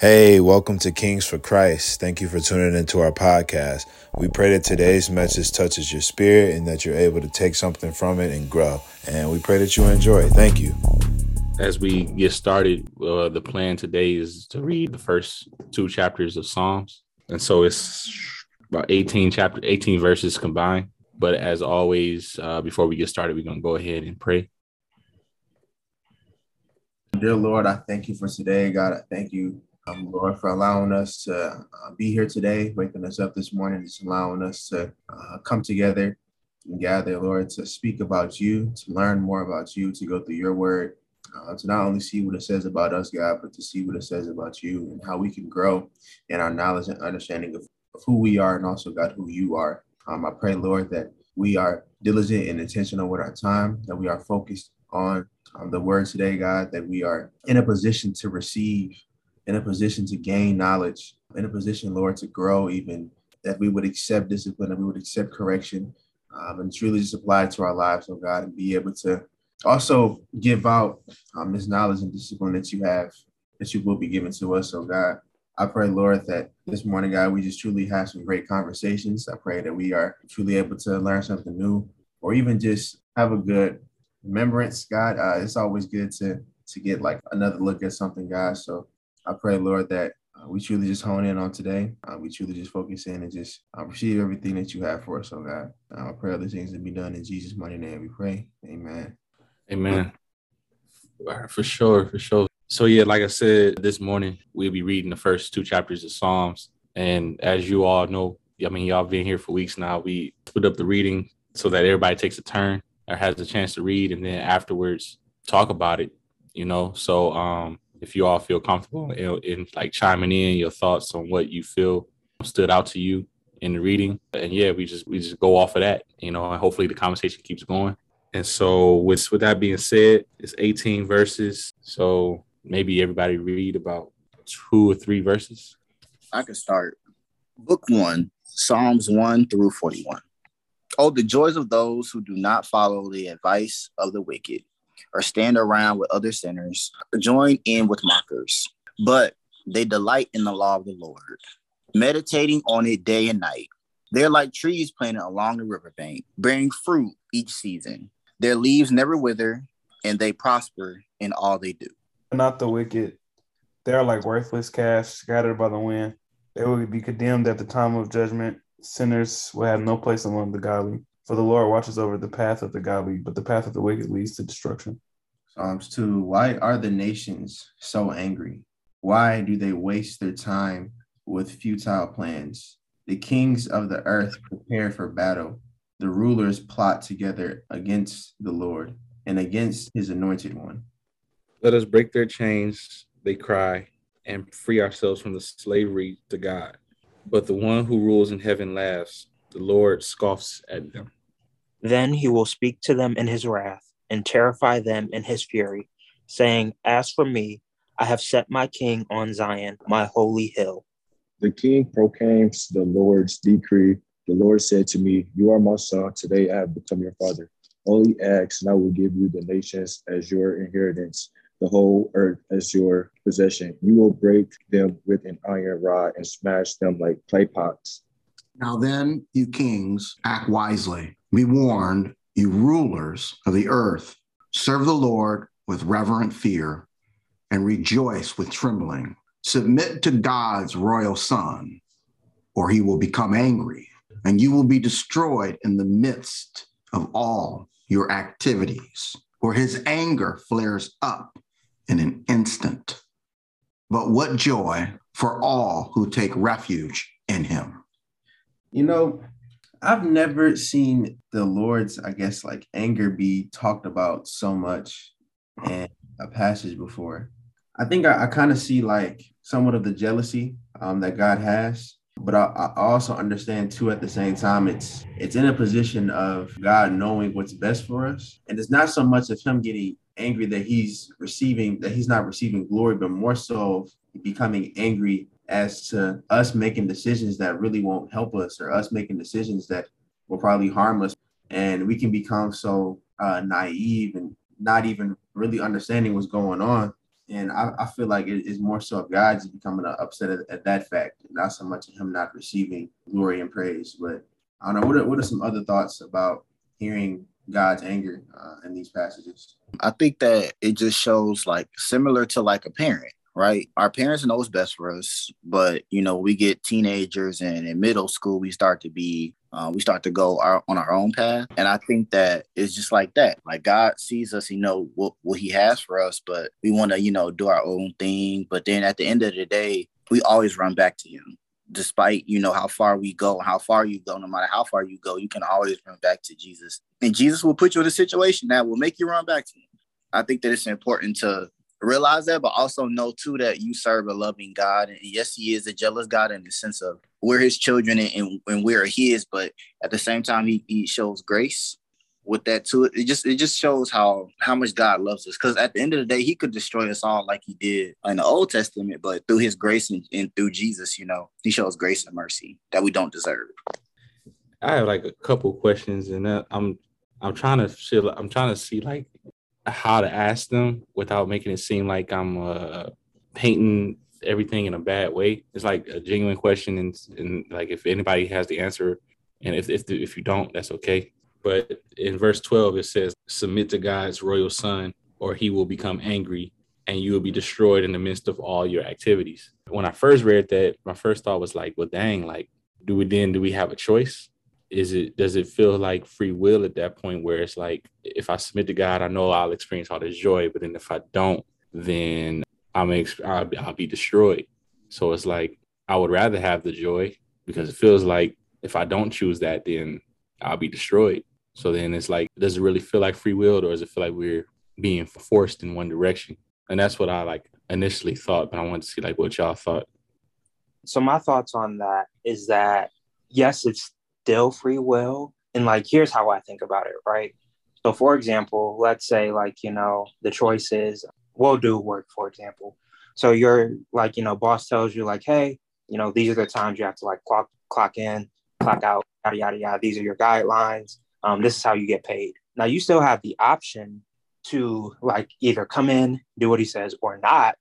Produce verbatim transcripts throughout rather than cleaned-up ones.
Hey, welcome to Kings for Christ. Thank you for tuning into our podcast. We pray that today's message touches your spirit and that you're able to take something from it and grow. And we pray that you enjoy it. Thank you. As we get started, uh, the plan today is to read the first two chapters of Psalms. And so it's about eighteen chapter, eighteen verses combined. But as always, uh, before we get started, we're going to go ahead and pray. Dear Lord, I thank you for today. God, I thank you. Um, Lord, for allowing us to uh, be here today, waking us up this morning, just allowing us to uh, come together and gather, Lord, to speak about you, to learn more about you, to go through your word, uh, to not only see what it says about us, God, but to see what it says about you and how we can grow in our knowledge and understanding of, of who we are and also, God, who you are. Um, I pray, Lord, that we are diligent and intentional with our time, that we are focused on um, the word today, God, that we are in a position to receive, in a position to gain knowledge, in a position, Lord, to grow even, that we would accept discipline, that we would accept correction, um, and truly just apply it to our lives, oh God, and be able to also give out um, this knowledge and discipline that you have, that you will be giving to us, oh God. I pray, Lord, that this morning, God, we just truly have some great conversations. I pray that we are truly able to learn something new or even just have a good remembrance, God. Uh, it's always good to, to get like another look at something, God, so I pray, Lord, that uh, we truly just hone in on today. Uh, we truly just focus in and just uh, receive everything that you have for us, oh God. Uh, I pray all these things to be done in Jesus' mighty name. We pray. Amen. Amen. All right, for sure, for sure. So, yeah, like I said, this morning, we'll be reading the first two chapters of Psalms. And as you all know, I mean, y'all been here for weeks now. We split up the reading so that everybody takes a turn or has a chance to read and then afterwards talk about it, you know. So, um. If you all feel comfortable in, in like chiming in your thoughts on what you feel stood out to you in the reading. And yeah, we just we just go off of that, you know, and hopefully the conversation keeps going. And so with, with that being said, it's eighteen verses. So maybe everybody read about two or three verses. I can start. Book one, Psalms one through forty-one. Oh, the joys of those who do not follow the advice of the wicked, or stand around with other sinners, join in with mockers. But they delight in the law of the Lord, meditating on it day and night. They're like trees planted along the riverbank, bearing fruit each season. Their leaves never wither, and they prosper in all they do. Not the wicked. They are like worthless calves scattered by the wind. They will be condemned at the time of judgment. Sinners will have no place among the godly. For the Lord watches over the path of the godly, but the path of the wicked leads to destruction. Psalms two. Why are the nations so angry? Why do they waste their time with futile plans? The kings of the earth prepare for battle. The rulers plot together against the Lord and against his anointed one. Let us break their chains, they cry, and free ourselves from the slavery to God. But the one who rules in heaven laughs. The Lord scoffs at them. Then he will speak to them in his wrath and terrify them in his fury, saying, "As for me, I have set my king on Zion, my holy hill." The king proclaims the Lord's decree. The Lord said to me, "You are my son. Today I have become your father. Only ask, and I will give you the nations as your inheritance, the whole earth as your possession. You will break them with an iron rod and smash them like clay pots." Now then, you kings, act wisely. Be warned, you rulers of the earth. Serve the Lord with reverent fear and rejoice with trembling. Submit to God's royal son, or he will become angry, and you will be destroyed in the midst of all your activities, for his anger flares up in an instant. But what joy for all who take refuge in him. You know, I've never seen the Lord's, I guess, like anger be talked about so much in a passage before. I think I, I kind of see like somewhat of the jealousy um, that God has, but I, I also understand too at the same time, it's it's in a position of God knowing what's best for us. And it's not so much of him getting angry that he's receiving, that he's not receiving glory, but more so becoming angry as to us making decisions that really won't help us or us making decisions that will probably harm us. And we can become so uh, naive and not even really understanding what's going on And I, I feel like it is more so God's becoming upset at, at that fact, not so much of him not receiving glory and praise. But I don't know, what are, what are some other thoughts about hearing God's anger uh, in these passages? I think that it just shows, like, similar to like a parent, right? Our parents know what's best for us, but, you know, we get teenagers and in middle school, we start to be, uh, we start to go our, on our own path. And I think that it's just like that. Like, God sees us, he knows what, what he has for us, but we want to, you know, do our own thing. But then at the end of the day, we always run back to him. Despite, you know, how far we go, how far you go, no matter how far you go, you can always run back to Jesus. And Jesus will put you in a situation that will make you run back to him. I think that it's important to realize that, but also know, too, that you serve a loving God. And yes, he is a jealous God in the sense of we're his children and, and we are his. But at the same time, he, he shows grace with that, too. It just it just shows how, how much God loves us. Because at the end of the day, he could destroy us all like he did in the Old Testament. But through his grace and, and through Jesus, you know, he shows grace and mercy that we don't deserve. I have like a couple questions, and I'm I'm trying to feel, I'm trying to see like how to ask them without making it seem like I'm uh, painting everything in a bad way. It's like a genuine question, and, and like if anybody has the answer, and if if if you don't, that's okay. But in verse twelve, it says, "Submit to God's royal son, or he will become angry, and you will be destroyed in the midst of all your activities." When I first read that, my first thought was like, "Well, dang! Like, do we then do we have a choice?" Is it, does it feel like free will at that point where it's like, if I submit to God, I know I'll experience all this joy, but then if I don't, then I'm exp- I'll, I'll be destroyed. So it's like, I would rather have the joy, because it feels like if I don't choose that, then I'll be destroyed. So then it's like, does it really feel like free will, or does it feel like we're being forced in one direction? And that's what I like initially thought, but I wanted to see like what y'all thought. So my thoughts on that is that, yes, it's still free will. And like, here's how I think about it, right? So for example, let's say like, you know, the choice is we'll do work, for example. So you're like, you know, boss tells you like, hey, you know, these are the times you have to like clock, clock in, clock out, yada, yada, yada. These are your guidelines. Um, this is how you get paid. Now you still have the option to like either come in, do what he says or not,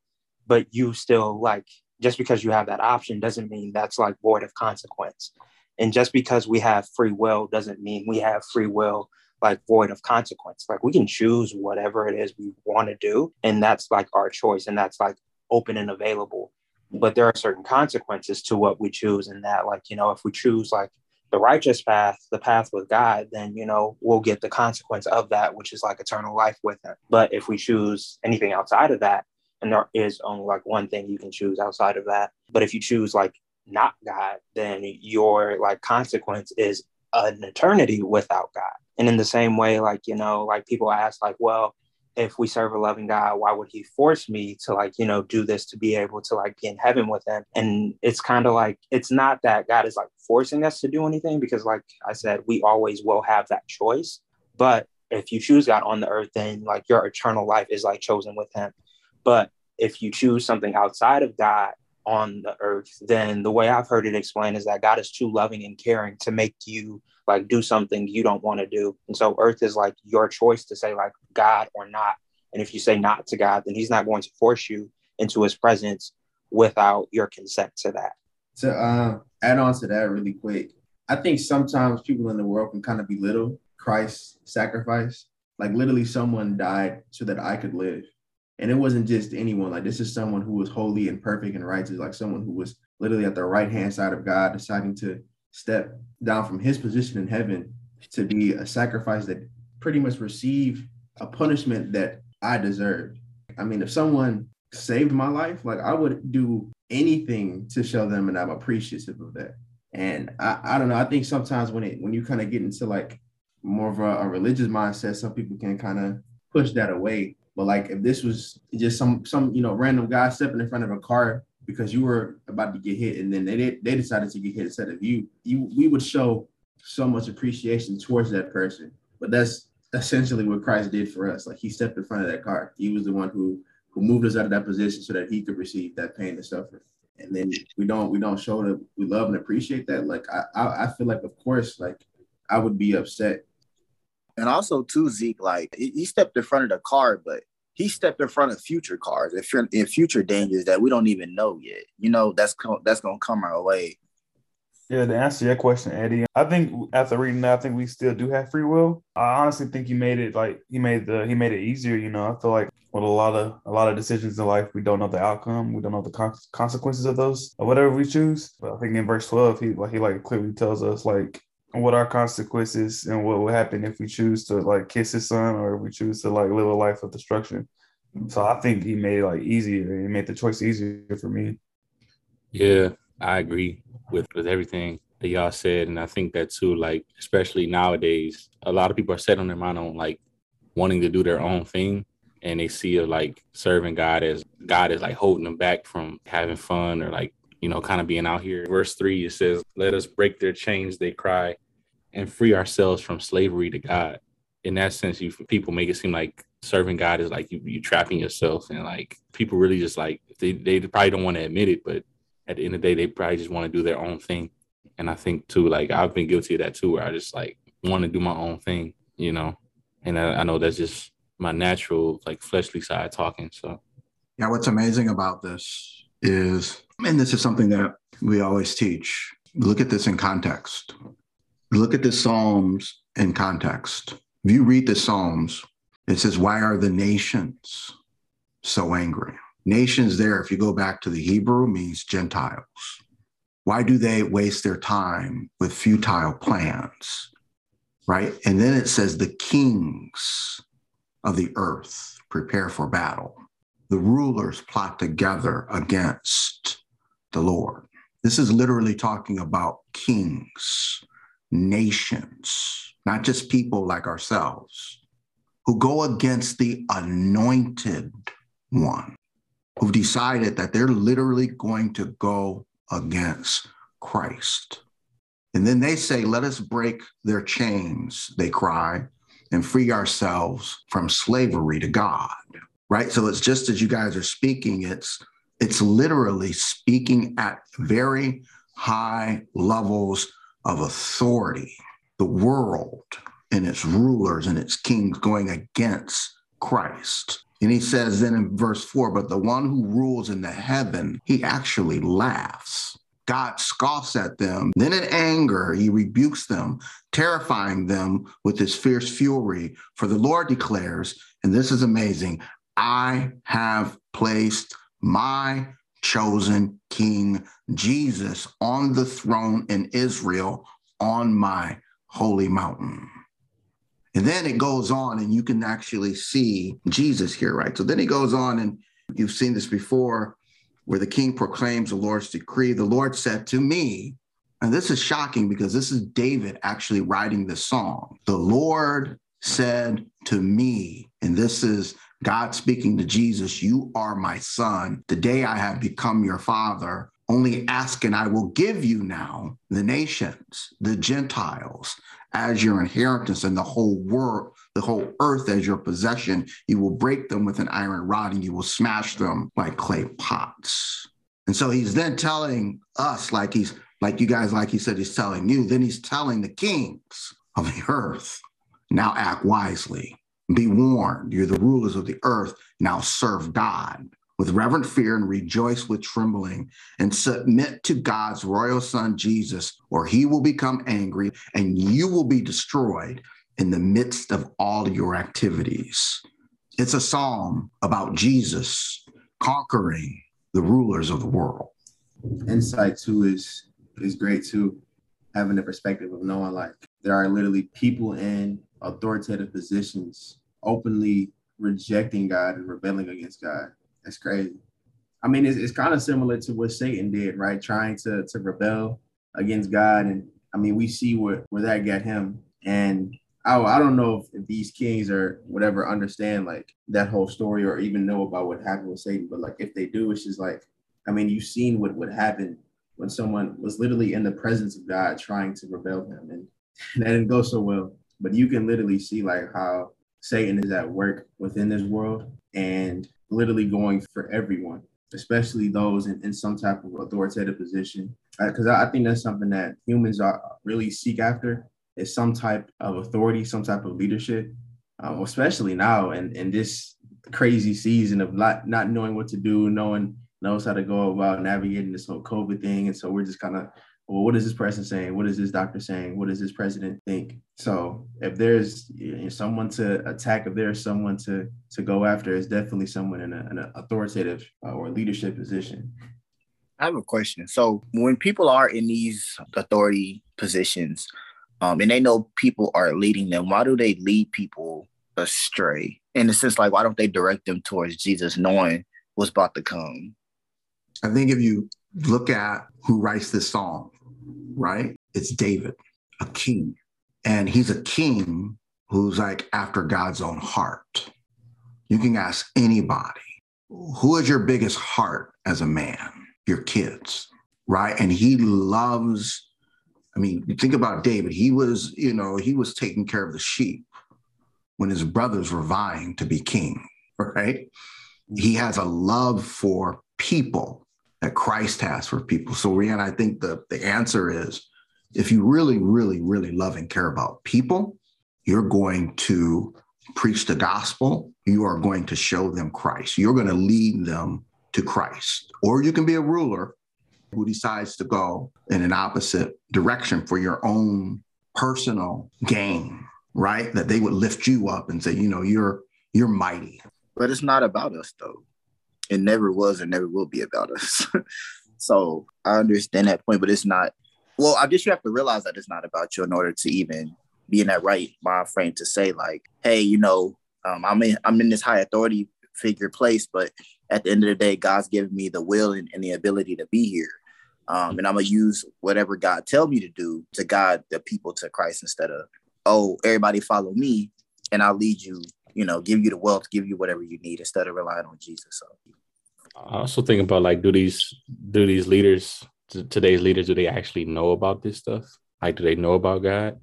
but you still like, just because you have that option doesn't mean that's like void of consequence. And just because we have free will doesn't mean we have free will like void of consequence. Like, we can choose whatever it is we want to do. And that's like our choice. And that's like open and available. But there are certain consequences to what we choose. And that, like, you know, if we choose like the righteous path, the path with God, then, you know, we'll get the consequence of that, which is like eternal life with him. But if we choose anything outside of that, and there is only like one thing you can choose outside of that. But if you choose like not God, then your like consequence is an eternity without God. And in the same way, like, you know, like people ask like, well, if we serve a loving God, why would he force me to like, you know, do this to be able to like be in heaven with him? And it's kind of like, it's not that God is like forcing us to do anything, because like I said, we always will have that choice. But if you choose God on the earth, then like your eternal life is like chosen with him. But if you choose something outside of God on the earth, then the way I've heard it explained is that God is too loving and caring to make you like do something you don't want to do. And so earth is like your choice to say like God or not. And if you say not to God, then he's not going to force you into his presence without your consent to that. To uh, add on to that really quick, I think sometimes people in the world can kind of belittle Christ's sacrifice. Like, literally someone died so that I could live. And it wasn't just anyone. Like, this is someone who was holy and perfect and righteous, like someone who was literally at the right-hand side of God, deciding to step down from his position in heaven to be a sacrifice that pretty much received a punishment that I deserved. I mean, if someone saved my life, like, I would do anything to show them, and I'm appreciative of that. And I, I don't know. I think sometimes when it when you kind of get into like more of a, a religious mindset, some people can kind of push that away. But like, if this was just some, some you know, random guy stepping in front of a car because you were about to get hit, and then they did, they decided to get hit instead of you, you, we would show so much appreciation towards that person. But that's essentially what Christ did for us. Like, he stepped in front of that car. He was the one who who moved us out of that position so that he could receive that pain and suffering. And then we don't we don't show that we love and appreciate that. Like, I I, I feel like, of course, like, I would be upset. And also, too, Zeke, like, he stepped in front of the car, but he stepped in front of future cars, if you're in future dangers that we don't even know yet. You know, that's co- that's going to come our way. Yeah, to answer your question, Eddie, I think after reading that, I think we still do have free will. I honestly think he made it like he made the he made it easier. You know, I feel like with a lot of a lot of decisions in life, we don't know the outcome, we don't know the con- consequences of those or whatever we choose. But I think in verse twelve, he like he like clearly tells us like what our consequences and what will happen if we choose to like kiss his son or if we choose to like live a life of destruction. So I think he made it like easier. He made the choice easier for me. Yeah, I agree with, with everything that y'all said. And I think that too, like, especially nowadays, a lot of people are set on their mind on like wanting to do their own thing. And they see it, like serving God as God is like holding them back from having fun or like, you know, kind of being out here. Verse three, it says, let us break their chains, they cry, and free ourselves from slavery to God. In that sense, you people make it seem like serving God is like you, you trapping yourself. And like people really just like, they, they probably don't want to admit it, but at the end of the day, they probably just want to do their own thing. And I think too, like I've been guilty of that too, where I just like want to do my own thing, you know? And I, I know that's just my natural, like fleshly side talking, so. Yeah, what's amazing about this is, and this is something that we always teach, look at this in context. Look at the Psalms in context. If you read the Psalms, it says, why are the nations so angry? Nations there, if you go back to the Hebrew, means Gentiles. Why do they waste their time with futile plans, right? And then it says the kings of the earth prepare for battle. The rulers plot together against the Lord. This is literally talking about kings, nations, not just people like ourselves, who go against the anointed one, who've decided that they're literally going to go against Christ. And then they say, let us break their chains, they cry, and free ourselves from slavery to God, right? So it's just as you guys are speaking, it's it's literally speaking at very high levels of authority, the world and its rulers and its kings going against Christ. And he says then in verse four, but the one who rules in the heaven, he actually laughs. God scoffs at them. Then in anger, he rebukes them, terrifying them with his fierce fury. For the Lord declares, and this is amazing, I have placed my chosen King Jesus on the throne in Israel on my holy mountain. And then it goes on and you can actually see Jesus here, right? So then he goes on, and you've seen this before, where the king proclaims the Lord's decree. The Lord said to me, and this is shocking because this is David actually writing this song. The Lord said to me, and this is God speaking to Jesus, you are my son. Today I have become your father. Only ask and I will give you now the nations, the Gentiles, as your inheritance, and the whole world, the whole earth as your possession. You will break them with an iron rod and you will smash them like clay pots. And so he's then telling us, like he's, like you guys, like he said, he's telling you, then he's telling the kings of the earth, now act wisely, be warned, you're the rulers of the earth, now serve God with reverent fear and rejoice with trembling, and submit to God's royal son, Jesus, or he will become angry and you will be destroyed in the midst of all your activities. It's a psalm about Jesus conquering the rulers of the world. Insight too is, is great too, having the perspective of knowing like there are literally people in authoritative positions openly rejecting God and rebelling against God. That's crazy. I mean, it's, it's kind of similar to what Satan did, right? Trying to, to rebel against God. And I mean, we see where, where that got him. And I, I don't know if, if these kings or whatever understand like that whole story or even know about what happened with Satan. But like, if they do, it's just like, I mean, you've seen what would happen when someone was literally in the presence of God trying to rebel him. And that didn't go so well. But you can literally see like how Satan is at work within this world and literally going for everyone, especially those in, in some type of authoritative position. Because I, I think that's something that humans are, really seek after, is some type of authority, some type of leadership, um, especially now in, in this crazy season of not, not knowing what to do. No one knows how to go about navigating this whole COVID thing. And so we're just kind of, well, what is this person saying? What is this doctor saying? What does this president think? So if there's you know, someone to attack, if there's someone to to go after, it's definitely someone in a, an authoritative uh, or leadership position. I have a question. So when people are in these authority positions um, and they know people are leading them, why do they lead people astray? In a sense, like, why don't they direct them towards Jesus knowing what's about to come? I think if you look at who writes this song, right? It's David, a king. And he's a king who's like after God's own heart. You can ask anybody, who is your biggest heart as a man? Your kids, right? And he loves, I mean, think about David. He was, you know, he was taking care of the sheep when his brothers were vying to be king, right? He has a love for people that Christ has for people. So, Rihanna, I think the, the answer is, if you really, really, really love and care about people, you're going to preach the gospel. You are going to show them Christ. You're going to lead them to Christ. Or you can be a ruler who decides to go in an opposite direction for your own personal gain, right? That they would lift you up and say, you know, you're you're mighty. But it's not about us, though. It never was and never will be about us. So I understand that point, but it's not. Well, I guess you have to realize that it's not about you in order to even be in that right mind frame to say, like, hey, you know, um, I'm in I'm in this high authority figure place, but at the end of the day, God's given me the will and, and the ability to be here. Um, and I'm going to use whatever God tell me to do to guide the people to Christ instead of, oh, everybody follow me and I'll lead you, you know, give you the wealth, give you whatever you need instead of relying on Jesus. So I also think about, like, do these, do these leaders, t- today's leaders, do they actually know about this stuff? Like, do they know about God?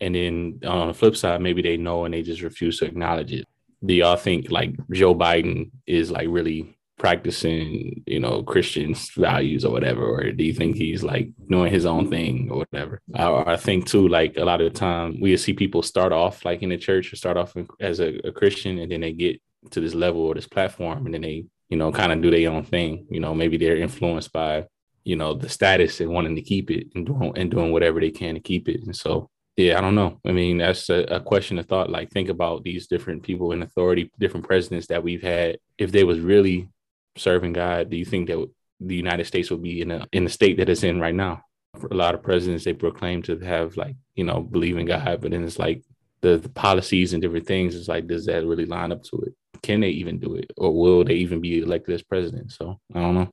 And then on the flip side, maybe they know and they just refuse to acknowledge it. Do y'all think, like, Joe Biden is, like, really practicing, you know, Christian values or whatever? Or do you think he's, like, doing his own thing or whatever? I, I think, too, like, a lot of the time we see people start off, like, in the church or start off in, as a, a Christian, and then they get to this level or this platform, and then they, you know, kind of do their own thing. You know, maybe they're influenced by, you know, the status and wanting to keep it and doing, and doing whatever they can to keep it. And so, yeah, I don't know. I mean, that's a, a question of thought. Like, think about these different people in authority, different presidents that we've had. If they was really serving God, do you think that the United States would be in a, in the state that it's in right now? For a lot of presidents, they proclaim to have, like, you know, believe in God, but then it's like the, the policies and different things. It's like, does that really line up to it? Can they even do it, or will they even be elected as president? So I don't know.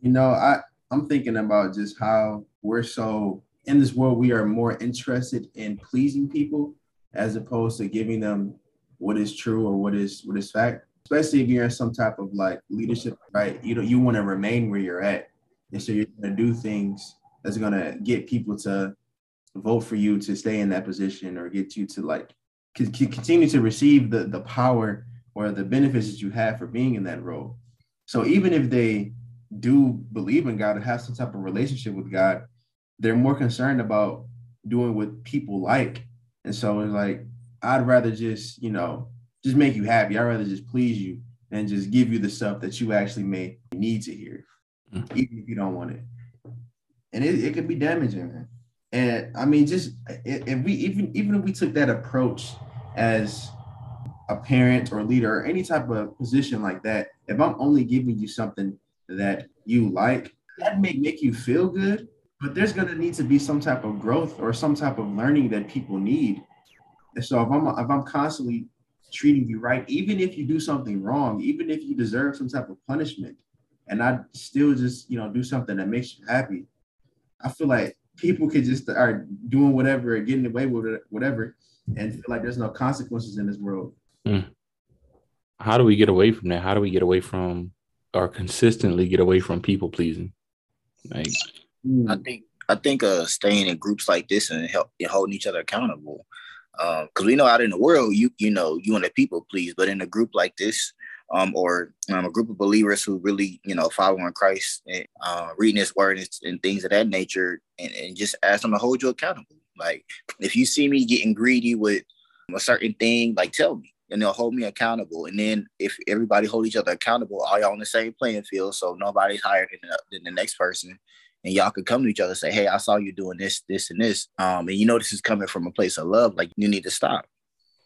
You know, I, I'm thinking about just how we're so. In this world, we are more interested in pleasing people as opposed to giving them what is true or what is what is fact. Especially if you're in some type of, like, leadership, right? You know, you want to remain where you're at, and so you're going to do things that's going to get people to vote for you to stay in that position, or get you to, like, c- c- continue to receive the the power or the benefits that you have for being in that role. So even if they do believe in God and have some type of relationship with God, they're more concerned about doing what people like. And so it's like, I'd rather just, you know, just make you happy. I'd rather just please you and just give you the stuff that you actually may need to hear, mm-hmm. even if you don't want it. And it, it could be damaging, man. And I mean, just if we, even, even if we took that approach as a parent or leader or any type of position like that, if I'm only giving you something that you like, that may make you feel good, but there's going to need to be some type of growth or some type of learning that people need. And so if I'm if I'm constantly treating you right, even if you do something wrong, even if you deserve some type of punishment, and I still just, you know, do something that makes you happy, I feel like people could just are doing whatever or getting away with it, whatever, and feel like there's no consequences in this world. Mm. How do we get away from that? How do we get away from, or consistently get away from, people pleasing? Like, I think I think uh, staying in groups like this and help and holding each other accountable, because um, we know out in the world, you you know, you want the people please, but in a group like this, um, or um, a group of believers who really, you know, following Christ and uh, reading His Word and, and things of that nature, and, and just ask them to hold you accountable. Like, if you see me getting greedy with a certain thing, like, tell me. and they'll hold me accountable. And then if everybody hold each other accountable, all y'all on the same playing field, so nobody's higher than the, than the next person. And y'all could come to each other and say, hey, I saw you doing this, this, and this. Um, and you know this is coming from a place of love. Like, you need to stop.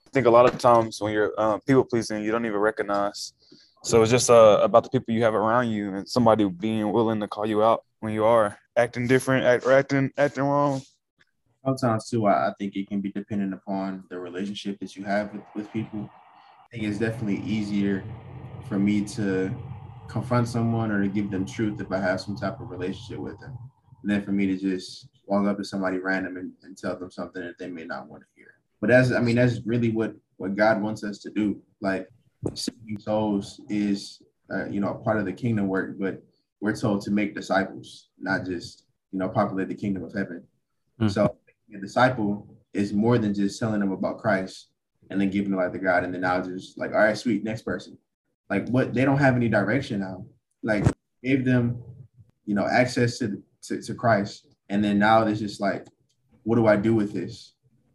I think a lot of times when you're um, people-pleasing, you don't even recognize. So it's just uh, about the people you have around you and somebody being willing to call you out when you are acting different act, or acting, acting wrong. Sometimes, too, I, I think it can be dependent upon the relationship that you have with, with people. I think it's definitely easier for me to confront someone or to give them truth if I have some type of relationship with them, and then for me to just walk up to somebody random and, and tell them something that they may not want to hear. But that's, I mean, that's really what, what God wants us to do. Like, saving souls is, uh, you know, part of the kingdom work, but we're told to make disciples, not just, you know, populate the kingdom of heaven. Mm. So a disciple is more than just telling them about Christ and then giving them like the God, and then I'll just like, all right, sweet, next person. Like, what, they don't have any direction now. Like, gave them, you know, access to, to to Christ, and then now it's just like, what do I do with this?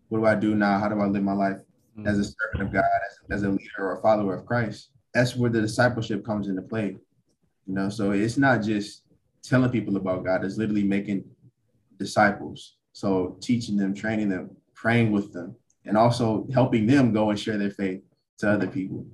What do I do now? How do I live my life as a servant of God, as, as a leader or a follower of Christ? That's where the discipleship comes into play, you know. So it's not just telling people about God; it's literally making disciples. So teaching them, training them, praying with them, and also helping them go and share their faith to other people.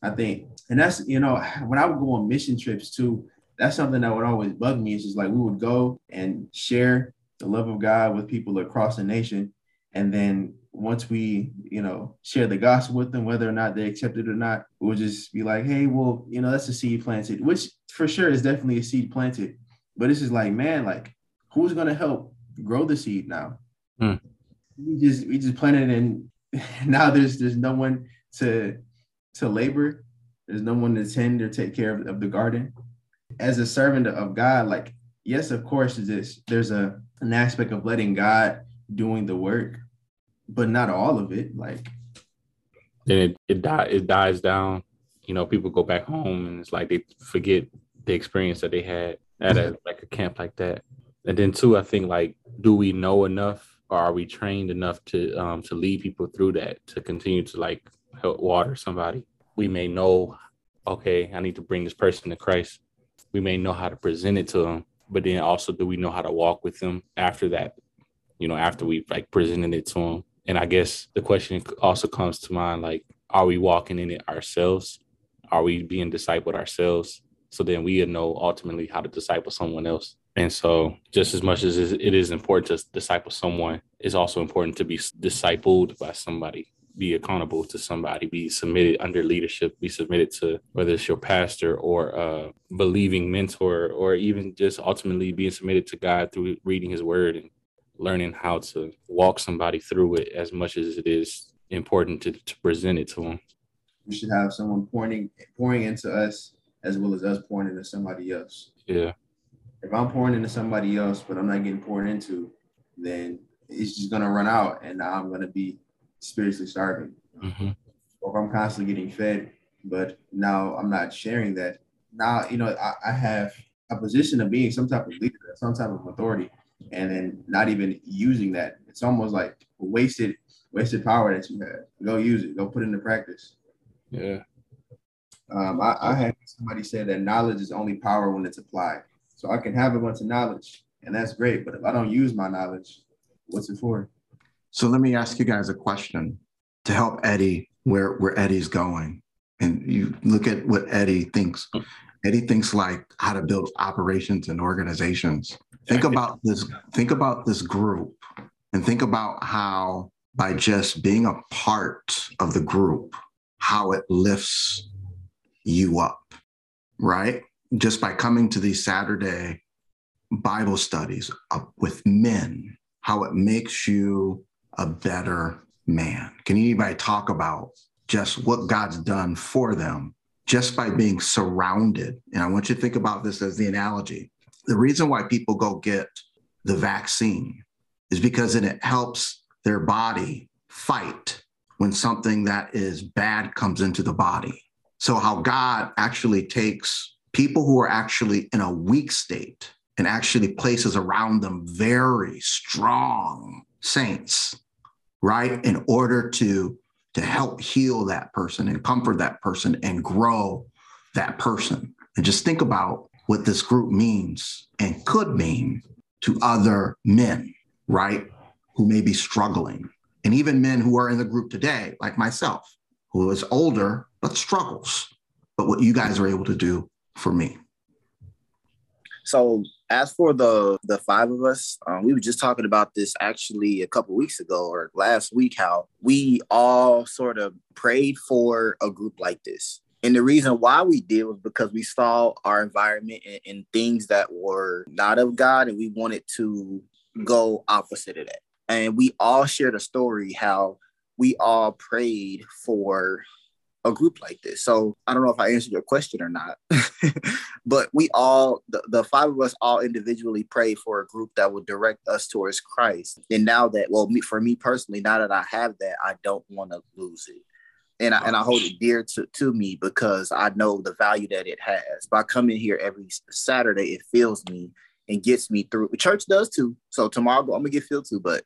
I think, and that's, you know, when I would go on mission trips too, that's something that would always bug me. It's just like, we would go and share the love of God with people across the nation. And then once we, you know, share the gospel with them, whether or not they accept it or not, we'll just be like, hey, well, you know, that's a seed planted, which for sure is definitely a seed planted. But it's just like, man, like, who's going to help grow the seed now? Mm. We just, we just planted, and now there's, there's no one to, to labor. There's no one to tend or take care of, of the garden. As a servant of God, like, yes, of course, this, there's a, an aspect of letting God doing the work, but not all of it. Like, then it it, die, it dies down. You know, people go back home and it's like they forget the experience that they had at a, like a camp like that. And then too, I think, like, do we know enough, or are we trained enough to um, to lead people through that, to continue to like help water somebody? We may know, okay, I need to bring this person to Christ. We may know how to present it to them, but then also, do we know how to walk with them after that? You know, after we've like presented it to them. And I guess the question also comes to mind, like, are we walking in it ourselves? Are we being discipled ourselves? So then we know ultimately how to disciple someone else. And so just as much as it is important to disciple someone, it's also important to be discipled by somebody, be accountable to somebody, be submitted under leadership, be submitted to, whether it's your pastor or a believing mentor, or even just ultimately being submitted to God through reading his word and learning how to walk somebody through it, as much as it is important to, to present it to them. We should have someone pouring, pouring into us as well as us pouring into somebody else. Yeah. If I'm pouring into somebody else, but I'm not getting poured into, then it's just going to run out, and now I'm going to be spiritually starving. Mm-hmm. Or if I'm constantly getting fed, but now I'm not sharing that. Now, you know, I, I have a position of being some type of leader, some type of authority, and then not even using that. It's almost like wasted, wasted power that you have. Go use it. Go put it into practice. Yeah. Um, I, I had somebody say that knowledge is only power when it's applied. So I can have a bunch of knowledge, and that's great, but if I don't use my knowledge, what's it for? So let me ask you guys a question to help Eddie where, where Eddie's going. And you look at what Eddie thinks. Eddie thinks like how to build operations and organizations. Think about this, think about this group, and think about how by just being a part of the group, how it lifts you up, right? Just by coming to these Saturday Bible studies up with men, how it makes you a better man. Can anybody talk about just what God's done for them just by being surrounded? And I want you to think about this as the analogy. The reason why people go get the vaccine is because it helps their body fight when something that is bad comes into the body. So how God actually takes people who are actually in a weak state and actually places around them very strong saints, right, in order to to help heal that person and comfort that person and grow that person. And just think about what this group means and could mean to other men, right, who may be struggling. And even men who are in the group today, like myself, who is older but struggles. But what you guys are able to do for me. So as for the the five of us, um, we were just talking about this actually a couple weeks ago or last week, how we all sort of prayed for a group like this. And the reason why we did was because we saw our environment and, and things that were not of God, and we wanted to go opposite of that. And we all shared a story how we all prayed for a group like this. So I don't know if I answered your question or not, but we all, the, the five of us all individually prayed for a group that would direct us towards Christ. And now that, well, me, for me personally, now that I have that, I don't want to lose it. And I, and I hold it dear to, to me because I know the value that it has. By coming here every Saturday, it fills me and gets me through. Church does too. So tomorrow I'm going to get filled too. But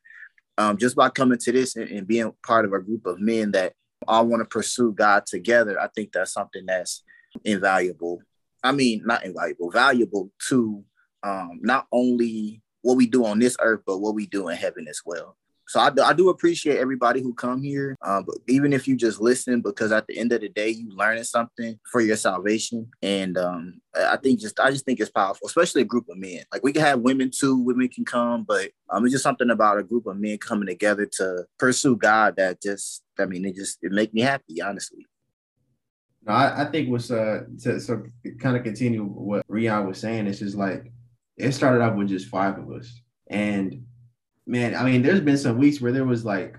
um, just by coming to this and, and being part of a group of men that all want to pursue God together, I think that's something that's invaluable. I mean, not invaluable, valuable to um, not only what we do on this earth, but what we do in heaven as well. So I do, I do appreciate everybody who come here, uh, but even if you just listen, because at the end of the day, you learning something for your salvation. And um, I think just I just think it's powerful, especially a group of men. Like we can have women too, women can come, but um, it's just something about a group of men coming together to pursue God that just, I mean, it just, it make me happy, honestly. No, I, I think what's, uh, to, so kind of continue what Rion was saying, it's just like, it started off with just five of us. And man, I mean, there's been some weeks where there was like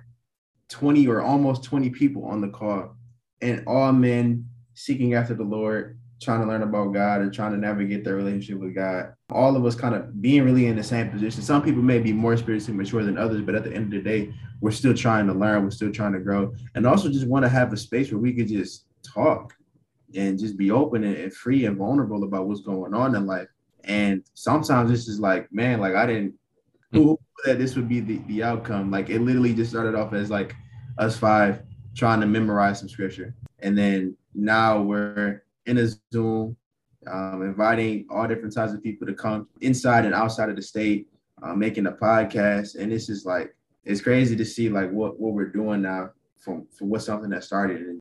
twenty or almost twenty people on the call, and all men seeking after the Lord, trying to learn about God and trying to navigate their relationship with God. All of us kind of being really in the same position. Some people may be more spiritually mature than others, but at the end of the day, we're still trying to learn. We're still trying to grow, and also just want to have a space where we could just talk and just be open and free and vulnerable about what's going on in life. And sometimes it's just like, man, like I didn't. Who that this would be the, the outcome. Like it literally just started off as like us five trying to memorize some scripture. And then now we're in a Zoom, um, inviting all different types of people to come inside and outside of the state, uh, making a podcast. And it's just like, it's crazy to see like what, what we're doing now from, from what's something that started. And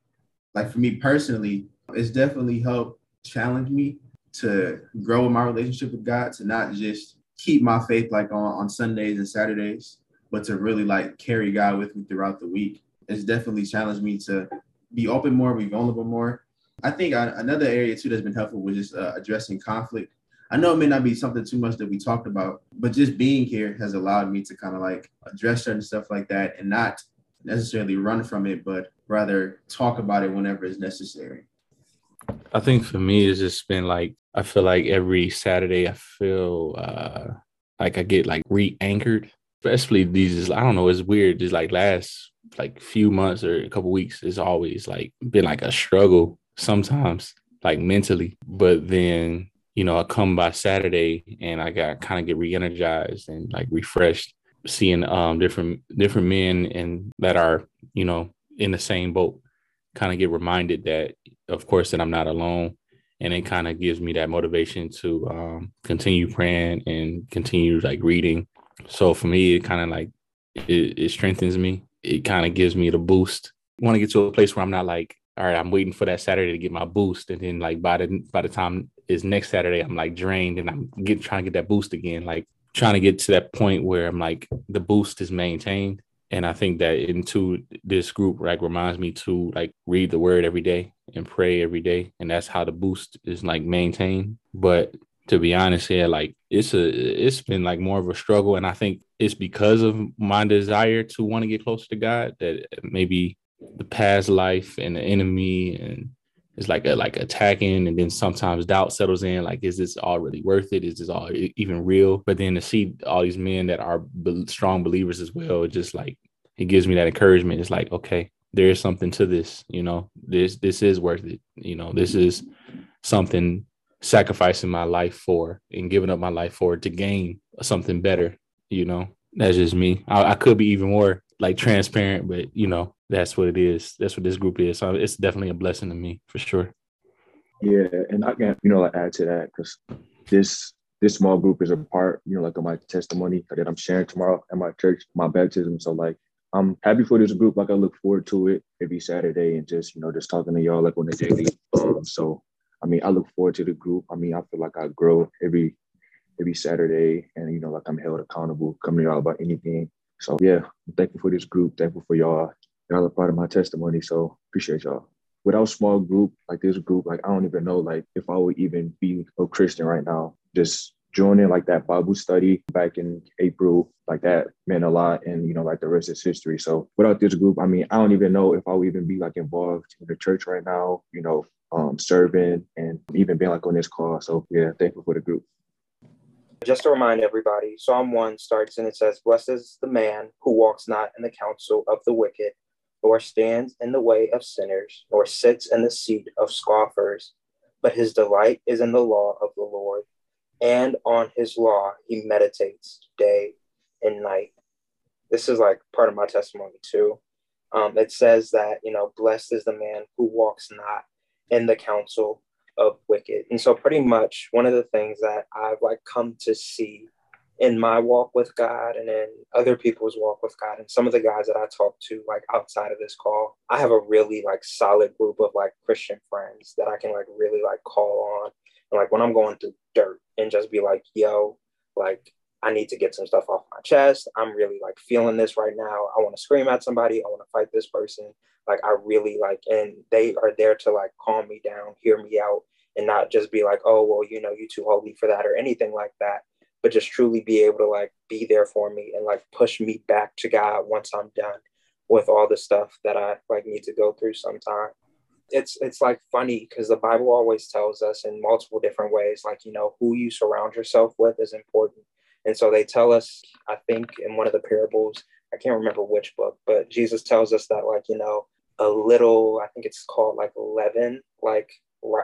like for me personally, it's definitely helped challenge me to grow in my relationship with God, to not just keep my faith like on, on Sundays and Saturdays, but to really like carry God with me throughout the week. It's definitely challenged me to be open more, be vulnerable more. I think I, another area too that's been helpful was just uh, addressing conflict. I know it may not be something too much that we talked about, but just being here has allowed me to kind of like address certain stuff like that and not necessarily run from it, but rather talk about it whenever it's necessary. I think for me, it's just been like, I feel like every Saturday I feel uh, like I get like re-anchored, especially these, I don't know, it's weird. Just like last like few months or a couple weeks, it's always like been like a struggle sometimes, like mentally. But then, you know, I come by Saturday and I got kind of get re-energized and like refreshed, seeing um different, different men and that are, you know, in the same boat, kind of get reminded that, of course, that I'm not alone. And it kind of gives me that motivation to um, continue praying and continue like reading. So for me, it kind of like, it, it strengthens me. It kind of gives me the boost. I want to get to a place where I'm not like, all right, I'm waiting for that Saturday to get my boost. And then like by the by the time it's next Saturday, I'm like drained and I'm getting, trying to get that boost again. Like trying to get to that point where I'm like, the boost is maintained. And I think that into this group, like reminds me to like read the word every day and pray every day. And that's how the boost is like maintained. But to be honest here, like it's a, it's been like more of a struggle. And I think it's because of my desire to want to get closer to God that maybe the past life and the enemy and it's like a, like attacking. And then sometimes doubt settles in. Like, is this all really worth it? Is this all even real? But then to see all these men that are be- strong believers as well, just like, it gives me that encouragement. It's like, okay, there is something to this, you know, this, this is worth it. You know, this is something sacrificing my life for and giving up my life for to gain something better. You know, that's just me. I, I could be even more like transparent, but you know, that's what it is. That's what this group is. So it's definitely a blessing to me for sure. Yeah. And I can, you know, like add to that, because this, this small group is a part, you know, like of my testimony that I'm sharing tomorrow at my church, my baptism. So like, I'm happy for this group. Like I look forward to it every Saturday and just, you know, just talking to y'all like on the daily. Um, so, I mean, I look forward to the group. I mean, I feel like I grow every, every Saturday and, you know, like I'm held accountable, coming to y'all about anything. So yeah, I'm thankful for this group. Thankful for y'all. Y'all are part of my testimony. So appreciate y'all. Without small group, like this group, like I don't even know, like if I would even be a Christian right now. Just joining like that Bible study back in April, like that meant a lot. And, you know, like the rest is history. So without this group, I mean, I don't even know if I would even be like involved in the church right now, you know, um, serving and even being like on this call. So yeah, thankful for the group. Just to remind everybody, Psalm one starts and it says, "Blessed is the man who walks not in the counsel of the wicked, nor stands in the way of sinners, nor sits in the seat of scoffers. But his delight is in the law of the Lord, and on his law he meditates day and night." This is like part of my testimony too. Um, it says that, you know, blessed is the man who walks not in the counsel of wicked. And so pretty much one of the things that I've like come to see in my walk with God and in other people's walk with God, and some of the guys that I talk to, like outside of this call, I have a really like solid group of like Christian friends that I can like really like call on. And like when I'm going through dirt and just be like, yo, like I need to get some stuff off my chest. I'm really like feeling this right now. I want to scream at somebody. I want to fight this person. Like I really like, and they are there to like calm me down, hear me out, and not just be like, oh, well, you know, you too holy for that or anything like that. But just truly be able to like be there for me and like push me back to God once I'm done with all the stuff that I like need to go through sometime. It's it's like funny because the Bible always tells us in multiple different ways, like, you know, who you surround yourself with is important. And so they tell us, I think in one of the parables, I can't remember which book, but Jesus tells us that like, you know, a little, I think it's called like leaven, like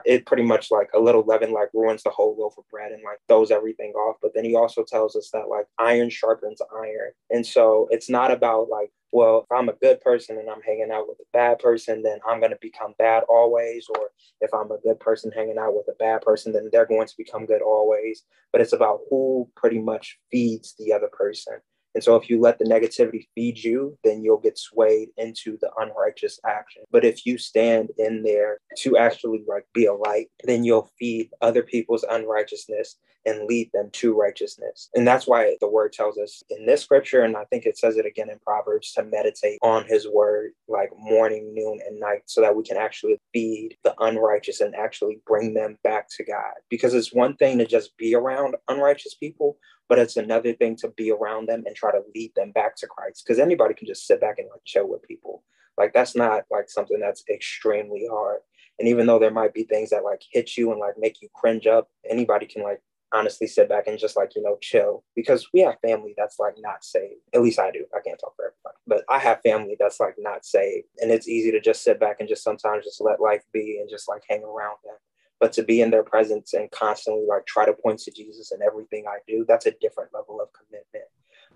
it pretty much like a little leaven like ruins the whole loaf of bread and like throws everything off. But then he also tells us that like iron sharpens iron. And so it's not about like, well, if I'm a good person and I'm hanging out with a bad person, then I'm going to become bad always. Or if I'm a good person hanging out with a bad person, then they're going to become good always. But it's about who pretty much feeds the other person. And so if you let the negativity feed you, then you'll get swayed into the unrighteous action. But if you stand in there to actually like be a light, then you'll feed other people's unrighteousness and lead them to righteousness. And that's why the word tells us in this scripture, and I think it says it again in Proverbs, to meditate on his word like morning, noon, and night, so that we can actually feed the unrighteous and actually bring them back to God. Because it's one thing to just be around unrighteous people, but it's another thing to be around them and try to lead them back to Christ. Because anybody can just sit back and like chill with people. Like that's not like something that's extremely hard. And even though there might be things that like hit you and like make you cringe up, anybody can like honestly sit back and just like, you know, chill. Because we have family that's like not saved. At least I do. I can't talk for everybody. But I have family that's like not saved. And it's easy to just sit back and just sometimes just let life be and just like hang around them. But to be in their presence and constantly like try to point to Jesus in everything I do, that's a different level of commitment.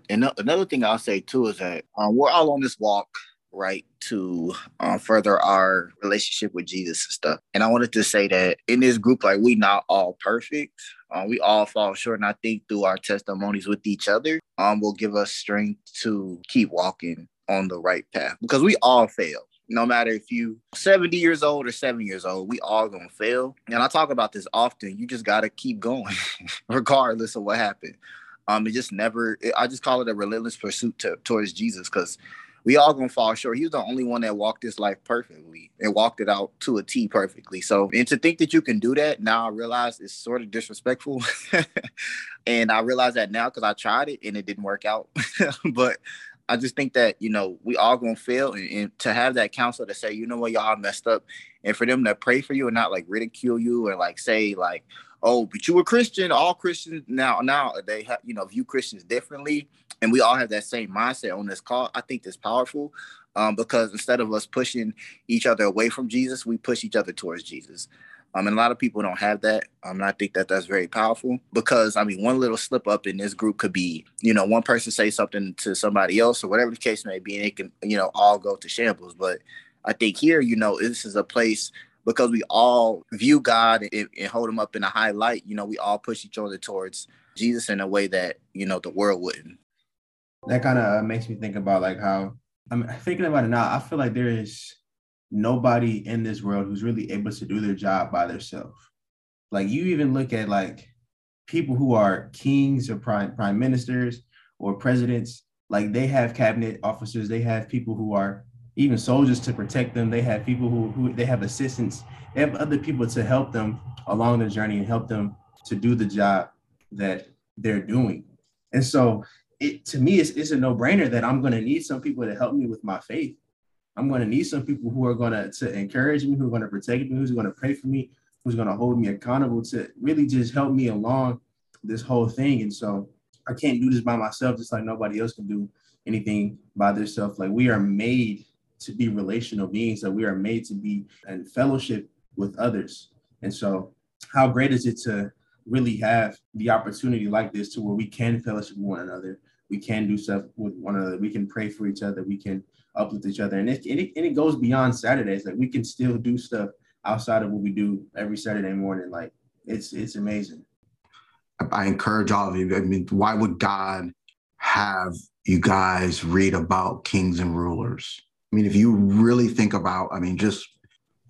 And another thing I'll say too is that um, we're all on this walk, right, to um, further our relationship with Jesus and stuff. And I wanted to say that in this group, like we not all perfect. Um, we all fall short. And I think through our testimonies with each other um, will give us strength to keep walking on the right path, because we all fail. No matter if you seventy years old or seven years old, we all going to fail. And I talk about this often. You just got to keep going regardless of what happened. Um, it just never, it, I just call it a relentless pursuit to, towards Jesus, because we all going to fall short. He was the only one that walked this life perfectly and walked it out to a T perfectly. So, and to think that you can do that now, I realize it's sort of disrespectful. And I realize that now because I tried it and it didn't work out. But I just think that, you know, we all going to fail. And, and to have that counsel to say, you know what, y'all messed up. And for them to pray for you and not like ridicule you or like say like, oh, but you were Christian. All Christians now, now they have, you know, view Christians differently. And we all have that same mindset on this call. I think that's powerful um, because instead of us pushing each other away from Jesus, we push each other towards Jesus. Um, and a lot of people don't have that. Um, and I think that that's very powerful because, I mean, one little slip up in this group could be, you know, one person say something to somebody else or whatever the case may be, and it can, you know, all go to shambles. But I think here, you know, this is a place because we all view God and, and hold him up in a high light. You know, we all push each other towards Jesus in a way that, you know, the world wouldn't. That kind of makes me think about like how I'm thinking about it now. I feel like there is nobody in this world who's really able to do their job by themselves. Like you even look at like people who are kings or prime prime ministers or presidents, like they have cabinet officers, they have people who are even soldiers to protect them. They have people who, who they have assistants, they have other people to help them along the journey and help them to do the job that they're doing. And so it, to me, it's, it's a no-brainer that I'm going to need some people to help me with my faith. I'm going to need some people who are going to, to encourage me, who are going to protect me, who's going to pray for me, who's going to hold me accountable to really just help me along this whole thing. And so I can't do this by myself, just like nobody else can do anything by themselves. Like we are made to be relational beings, that we are made to be in fellowship with others. And so how great is it to really have the opportunity like this to where we can fellowship with one another. We can do stuff with one another. We can pray for each other. We can uplift each other. And it, and it, and it goes beyond Saturdays. Like we can still do stuff outside of what we do every Saturday morning. Like it's, it's amazing. I encourage all of you. I mean, why would God have you guys read about kings and rulers? I mean, if you really think about, I mean, just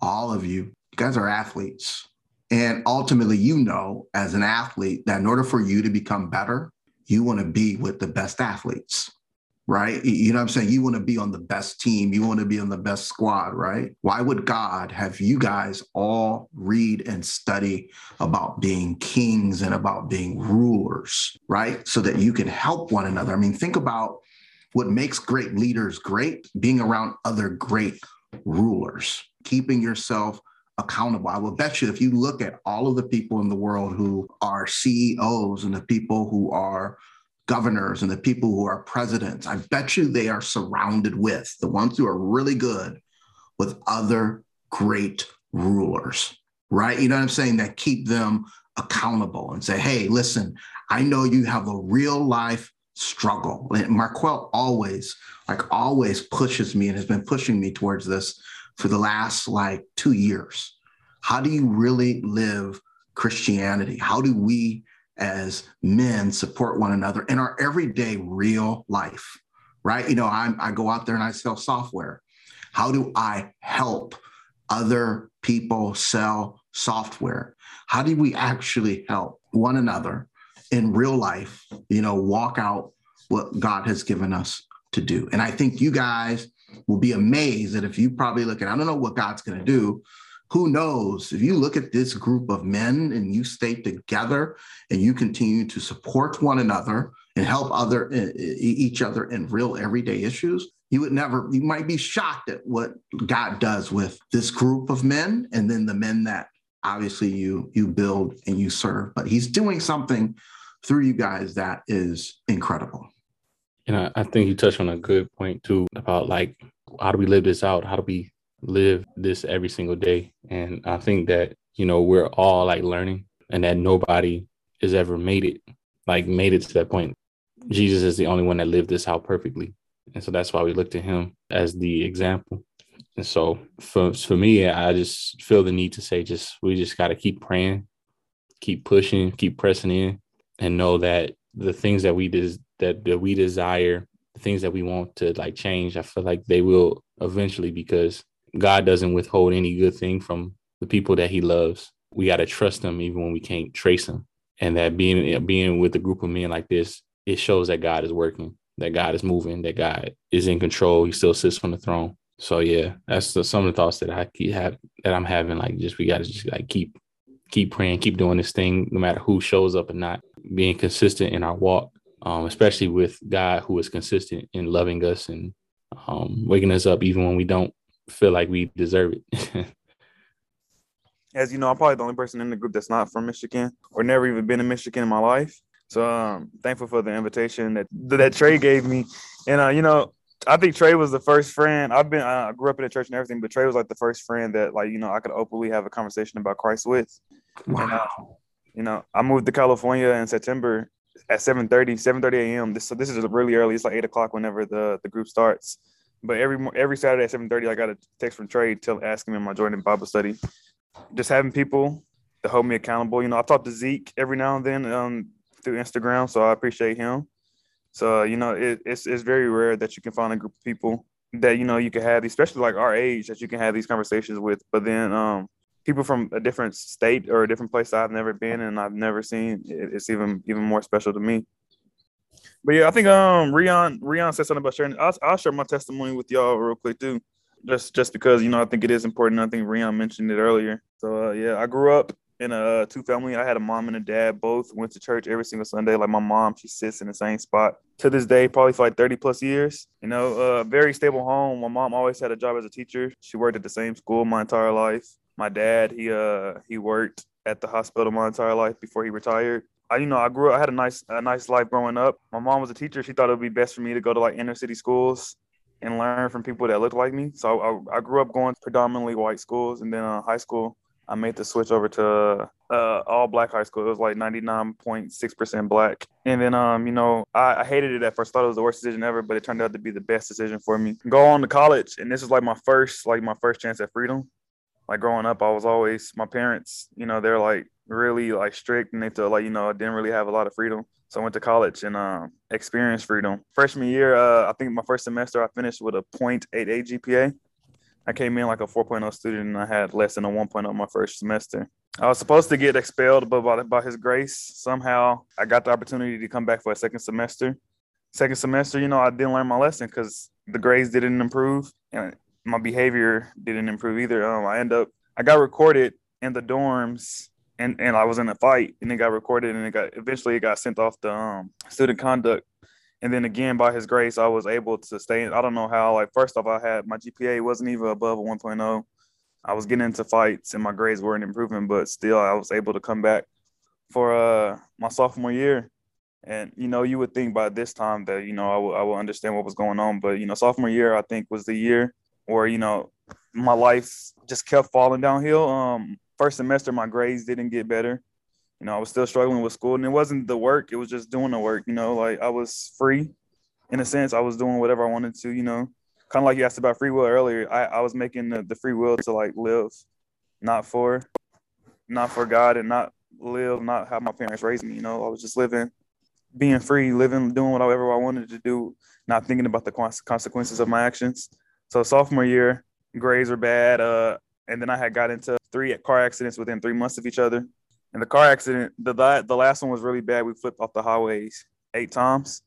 all of you, you guys are athletes. And ultimately, you know, as an athlete, that in order for you to become better, you want to be with the best athletes, right? You know what I'm saying? You want to be on the best team. You want to be on the best squad, right? Why would God have you guys all read and study about being kings and about being rulers, right? So that you can help one another. I mean, think about what makes great leaders great, being around other great rulers, keeping yourself accountable. I will bet you if you look at all of the people in the world who are C E Os and the people who are governors and the people who are presidents, I bet you they are surrounded with the ones who are really good with other great rulers, right? You know what I'm saying? That keep them accountable and say, hey, listen, I know you have a real life struggle. And Marquel always, like always pushes me and has been pushing me towards this for the last like two years. How do you really live Christianity? How do we as men support one another in our everyday real life, right? You know, I'm, I go out there and I sell software. How do I help other people sell software? How do we actually help one another in real life, you know, walk out what God has given us to do? And I think you guys will be amazed that if you probably look at, I don't know what God's going to do. Who knows? If you look at this group of men and you stay together and you continue to support one another and help other each other in real everyday issues, you would never, you might be shocked at what God does with this group of men and then the men that obviously you, you build and you serve. But he's doing something through you guys that is incredible. And I, I think you touched on a good point, too, about, like, how do we live this out? How do we live this every single day? And I think that, you know, we're all, like, learning and that nobody has ever made it, like, made it to that point. Jesus is the only one that lived this out perfectly. And so that's why we look to him as the example. And so for, for me, I just feel the need to say just we just got to keep praying, keep pushing, keep pressing in, and know that the things that we did, That, that we desire, the things that we want to like change, I feel like they will eventually, because God doesn't withhold any good thing from the people that he loves. We got to trust him even when we can't trace him. And that being being with a group of men like this, it shows that God is working, that God is moving, that God is in control. He still sits on the throne. So, yeah, that's the, some of the thoughts that I keep have that I'm having, like just we got to just like keep keep praying, keep doing this thing, no matter who shows up or not, being consistent in our walk. Um, especially with God, who is consistent in loving us and um, waking us up even when we don't feel like we deserve it. As you know, I'm probably the only person in the group that's not from Michigan or never even been in Michigan in my life. So I'm um, thankful for the invitation that that Trey gave me. And, uh, you know, I think Trey was the first friend. I've been, I grew up in a church and everything, but Trey was like the first friend that, like, you know, I could openly have a conversation about Christ with. Wow. And, uh, you know, I moved to California in September at seven thirty, seven thirty a m This, so this is really early. It's like eight o'clock whenever the, the group starts. But every every Saturday at seven thirty, I got a text from Trey tell, asking me, am I joining Bible study? Just having people to hold me accountable. You know, I've talked to Zeke every now and then um, through Instagram, so I appreciate him. So, you know, it, it's it's very rare that you can find a group of people that, you know, you can have, especially like our age, that you can have these conversations with. But then um, people from a different state or a different place I've never been and I've never seen, it, it's even even more special to me. But yeah, I think um Rion Rion said something about sharing. I'll, I'll share my testimony with y'all real quick too, just just because, you know, I think it is important. I think Rion mentioned it earlier. So uh, yeah, I grew up in a two family. I had a mom and a dad. Both went to church every single Sunday. Like my mom, she sits in the same spot to this day, probably for like thirty plus years. You know, a uh, very stable home. My mom always had a job as a teacher. She worked at the same school my entire life. My dad, he uh he worked at the hospital my entire life before he retired. I, you know, I grew up, I had a nice, a nice life growing up. My mom was a teacher. She thought it would be best for me to go to like inner city schools and learn from people that looked like me. So I, I grew up going to predominantly white schools. And then uh, high school, I made the switch over to uh, all black high school. It was like ninety-nine point six percent black. And then, um, you know, I, I hated it at first. Thought it was the worst decision ever, but it turned out to be the best decision for me. Go on to college. And this is like my first, like my first chance at freedom. Like growing up, I was always, my parents, you know, they're like really like strict and they felt like, you know, I didn't really have a lot of freedom. So I went to college and um, experienced freedom. Freshman year, uh, I think my first semester, I finished with a zero point eight eight G P A. I came in like a four point oh student and I had less than a one point oh my first semester. I was supposed to get expelled, but by, by his grace, somehow I got the opportunity to come back for a second semester. Second semester, you know, I didn't learn my lesson because the grades didn't improve. And my behavior didn't improve either. Um, I end up, I got recorded in the dorms, and, and I was in a fight, and it got recorded, and it got eventually it got sent off to um, student conduct. And then again, by his grace, I was able to stay in. I don't know how. Like first off, I had my G P A wasn't even above a one point oh. I was getting into fights, and my grades weren't improving, but still, I was able to come back for uh, my sophomore year. And, you know, you would think by this time that, you know, I will I will understand what was going on, but you know, sophomore year I think was the year or, you know, my life just kept falling downhill. Um, first semester, my grades didn't get better. You know, I was still struggling with school. And it wasn't the work. It was just doing the work. You know, like I was free in a sense. I was doing whatever I wanted to, you know, kind of like you asked about free will earlier. I, I was making the, the free will to like live, not for, not for God and not live, not how my parents raised me. You know, I was just living, being free, living, doing whatever I wanted to do, not thinking about the consequences of my actions. So sophomore year, grades were bad. Uh, and then I had got into three car accidents within three months of each other. And the car accident, the the last one was really bad. We flipped off the highways eight times.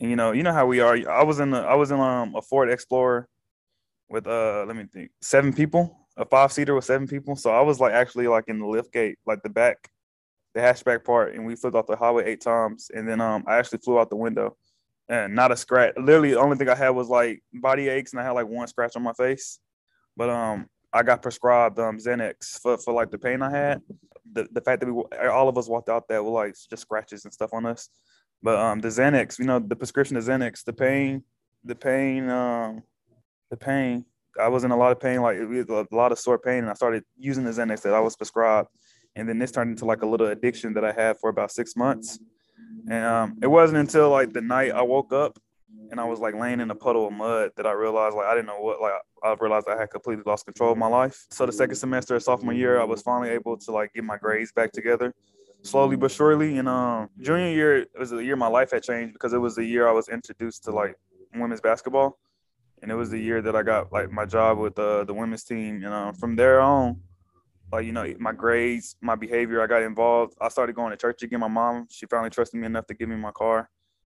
And, you know, you know how we are. I was in, a, I was in um, a Ford Explorer with, uh, let me think, seven people, a five-seater with seven people. So I was, like, actually, like, in the lift gate, like the back, the hatchback part. And we flipped off the highway eight times. And then um, I actually flew out the window. And not a scratch. Literally, the only thing I had was like body aches, and I had like one scratch on my face. But um, I got prescribed um Xanax for, for like the pain I had. The the fact that we all of us walked out there with like just scratches and stuff on us. But um, the Xanax, you know, the prescription of Xanax, the pain, the pain, um, the pain. I was in a lot of pain, like a lot of sore pain, and I started using the Xanax that I was prescribed. And then this turned into like a little addiction that I had for about six months. And um, it wasn't until like the night I woke up and I was like laying in a puddle of mud that I realized like I didn't know what, like I realized I had completely lost control of my life. So the second semester of sophomore year, I was finally able to like get my grades back together slowly but surely. And um, junior year, it was the year my life had changed because it was the year I was introduced to like women's basketball. And it was the year that I got like my job with uh, the women's team. And um, from there on, like, you know, my grades, my behavior, I got involved. I started going to church again. My mom, she finally trusted me enough to give me my car.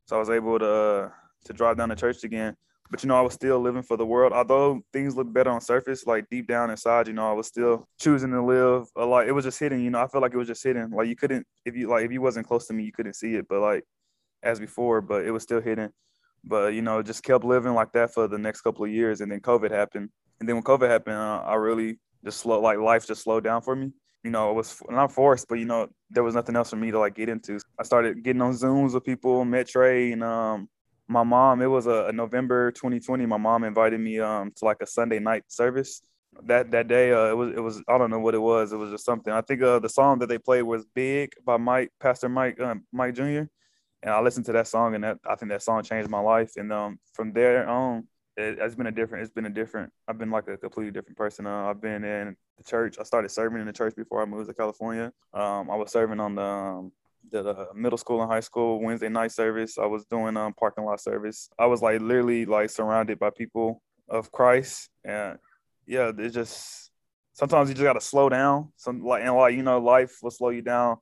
So I was able to uh, to drive down to church again. But, you know, I was still living for the world. Although things looked better on surface, like deep down inside, you know, I was still choosing to live a life. It was just hidden, you know, I felt like it was just hidden. Like you couldn't, if you like, if you wasn't close to me, you couldn't see it. But like as before, but it was still hidden. But, you know, just kept living like that for the next couple of years. And then COVID happened. And then when COVID happened, uh, I really just slow, like life just slowed down for me. You know, it was not forced, but, you know, there was nothing else for me to like get into. I started getting on Zooms with people, met Trey, and um, my mom, it was a, a November twenty twenty. My mom invited me um to like a Sunday night service. That that day, uh, it was it was I don't know what it was. It was just something. I think uh, the song that they played was "Big" by Mike Pastor Mike um, Mike Junior And I listened to that song, and that, I think that song changed my life. And um from there on, it, it's been a different. It's been a different. I've been like a completely different person. Uh, I've been in the church. I started serving in the church before I moved to California. Um, I was serving on the. Um, Did uh, middle school and high school Wednesday night service. I was doing um parking lot service. I was like literally like surrounded by people of Christ, and yeah, it's just sometimes you just gotta slow down. Some like and like you know, life will slow you down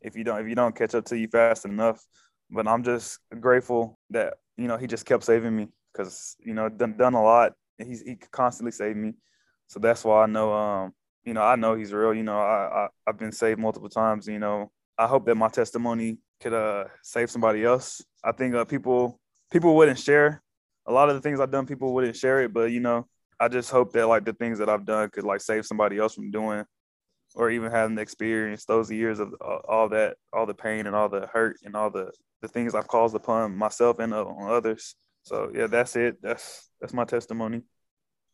if you don't if you don't catch up to you fast enough. But I'm just grateful that you know he just kept saving me because you know done done a lot. He's he constantly saved me, so that's why I know um you know I know he's real. You know I, I I've been saved multiple times. You know. I hope that my testimony could uh, save somebody else. I think uh, people people wouldn't share a lot of the things I've done. People wouldn't share it, but you know, I just hope that like the things that I've done could like save somebody else from doing, or even having experienced those years of uh, all that, all the pain and all the hurt and all the, the things I've caused upon myself and uh, on others. So yeah, that's it. That's that's my testimony.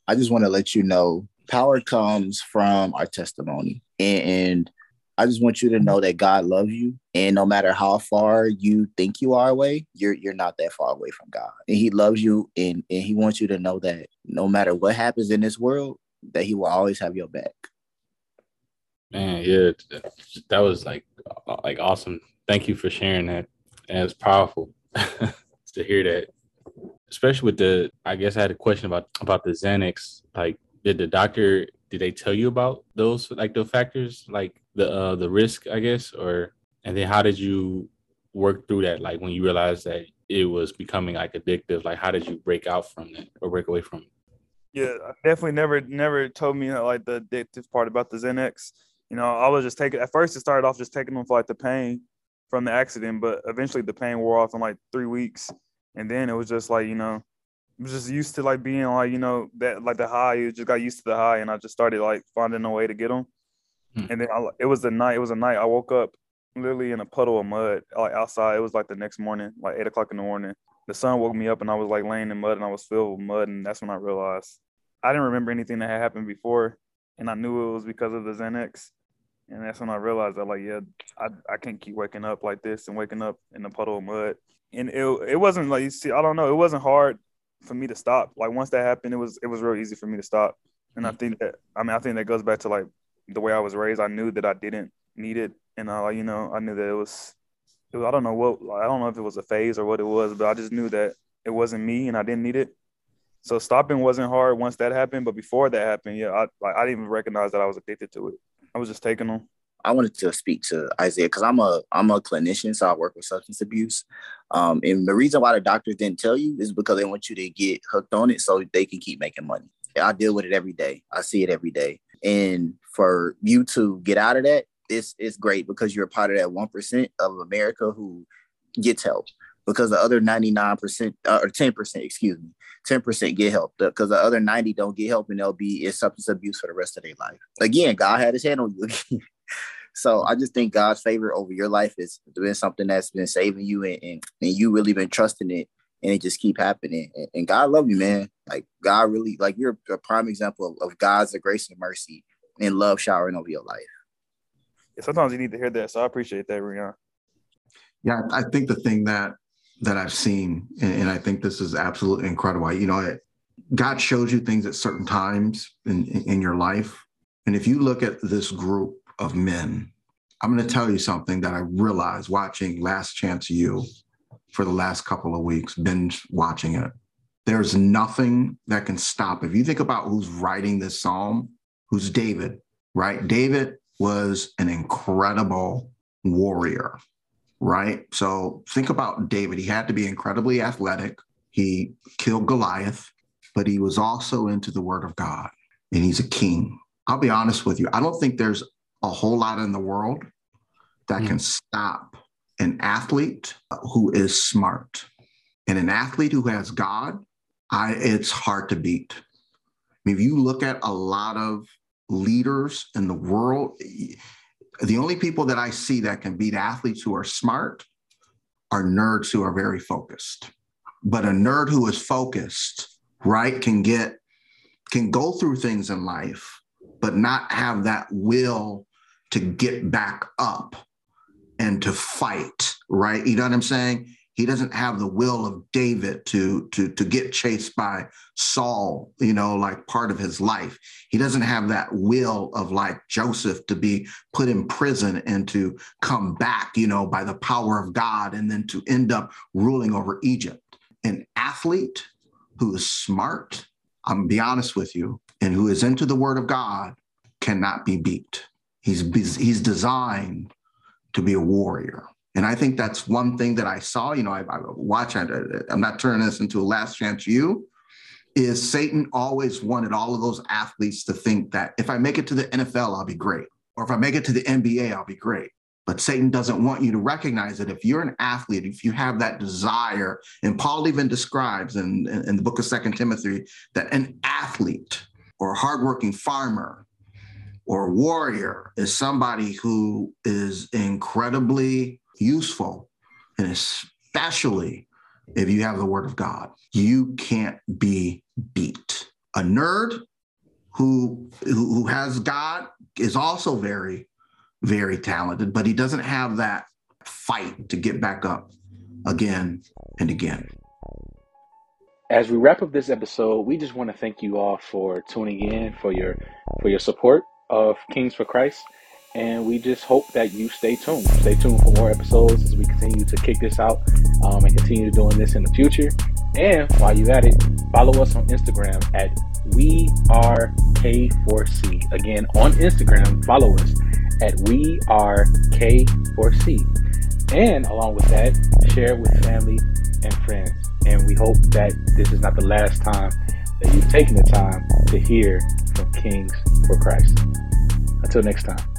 I just want to let you know, power comes from our testimony, and. I just want you to know that God loves you. And no matter how far you think you are away, you're you're not that far away from God. And he loves you. And, and he wants you to know that no matter what happens in this world, that he will always have your back. Man, yeah, that was like, like awesome. Thank you for sharing that. And it was powerful to hear that. Especially with the, I guess I had a question about, about the Xanax. Like, did the doctor... Did they tell you about those, like the factors, like the uh, the risk, I guess, or and then how did you work through that? Like when you realized that it was becoming like addictive, like how did you break out from that or break away from it? Yeah, definitely never, never told me like the addictive part about the Xanax. You know, I was just taking at first. It started off just taking them for like the pain from the accident, but eventually the pain wore off in like three weeks, and then it was just like you know. I was just used to like being like, you know, that like the high, you just got used to the high and I just started like finding a way to get them. Hmm. And then I, it was the night, it was a night I woke up literally in a puddle of mud, like outside. It was like the next morning, like eight o'clock in the morning. The sun woke me up and I was like laying in mud and I was filled with mud. And that's when I realized I didn't remember anything that had happened before. And I knew it was because of the Xanax. And that's when I realized that like, yeah, I, I can't keep waking up like this and waking up in a puddle of mud. And it it wasn't like, you see, I don't know. It wasn't hard for me to stop. Like once that happened, it was it was real easy for me to stop. And I think that I mean I think that goes back to like the way I was raised. I knew that I didn't need it, and I you know I knew that it was, it was I don't know what I don't know if it was a phase or what it was, but I just knew that it wasn't me and I didn't need it. So stopping wasn't hard once that happened, but before that happened, yeah, I like I didn't even recognize that I was addicted to it. I was just taking them. I wanted to speak to Isaiah because I'm a I'm a clinician, so I work with substance abuse. Um, and the reason why the doctors didn't tell you is because they want you to get hooked on it so they can keep making money. I deal with it every day. I see it every day. And for you to get out of that, it's, it's great because you're a part of that one percent of America who gets help because the other ninety-nine percent uh, or ten percent, excuse me, ten percent get help because the other ninety don't get help and they'll be in substance abuse for the rest of their life. Again, God had his hand on you again. So I just think God's favor over your life has been something that's been saving you and, and, and you really been trusting it and it just keep happening. And, and God love you, man. Like God really, like you're a prime example of, of God's grace and mercy and love showering over your life. Yeah, sometimes you need to hear that. So I appreciate that, Rian. Yeah, I think the thing that that I've seen, and, and I think this is absolutely incredible. You know, it, God shows you things at certain times in, in, in your life. And if you look at this group of men, I'm going to tell you something that I realized watching Last Chance You for the last couple of weeks, binge watching it. There's nothing that can stop. If you think about who's writing this psalm, who's David, right? David was an incredible warrior, right? So think about David. He had to be incredibly athletic. He killed Goliath, but he was also into the word of God, and he's a king. I'll be honest with you. I don't think there's a whole lot in the world that can stop an athlete who is smart and an athlete who has God. I, it's hard to beat. I mean, if you look at a lot of leaders in the world, the only people that I see that can beat athletes who are smart are nerds who are very focused. But a nerd who is focused, right, can get, can go through things in life, but not have that will to get back up and to fight, right? You know what I'm saying? He doesn't have the will of David to, to, to get chased by Saul, you know, like part of his life. He doesn't have that will of like Joseph to be put in prison and to come back, you know, by the power of God and then to end up ruling over Egypt. An athlete who is smart, I'm going to be honest with you, and who is into the word of God cannot be beat. He's, he's designed to be a warrior. And I think that's one thing that I saw, you know, I, I watch, I, I'm not turning this into a Last Chance You, is Satan always wanted all of those athletes to think that if I make it to the N F L, I'll be great. Or if I make it to the N B A, I'll be great. But Satan doesn't want you to recognize that if you're an athlete, if you have that desire, and Paul even describes in, in, in the book of Second Timothy that an athlete or a hardworking farmer or a warrior is somebody who is incredibly useful, and especially if you have the word of God, you can't be beat. A nerd who, who has God is also very, very talented, but he doesn't have that fight to get back up again and again. As we wrap up this episode, we just want to thank you all for tuning in, for your, for your support of Kings for Christ. And we just hope that you stay tuned. Stay tuned for more episodes as we continue to kick this out um, and continue doing this in the future. And while you're at it, follow us on Instagram at We Are K four C. Again, on Instagram, follow us at We Are K four C. And along with that, share it with family and friends. And we hope that this is not the last time that you've taken the time to hear from Kings for Christ. Until next time.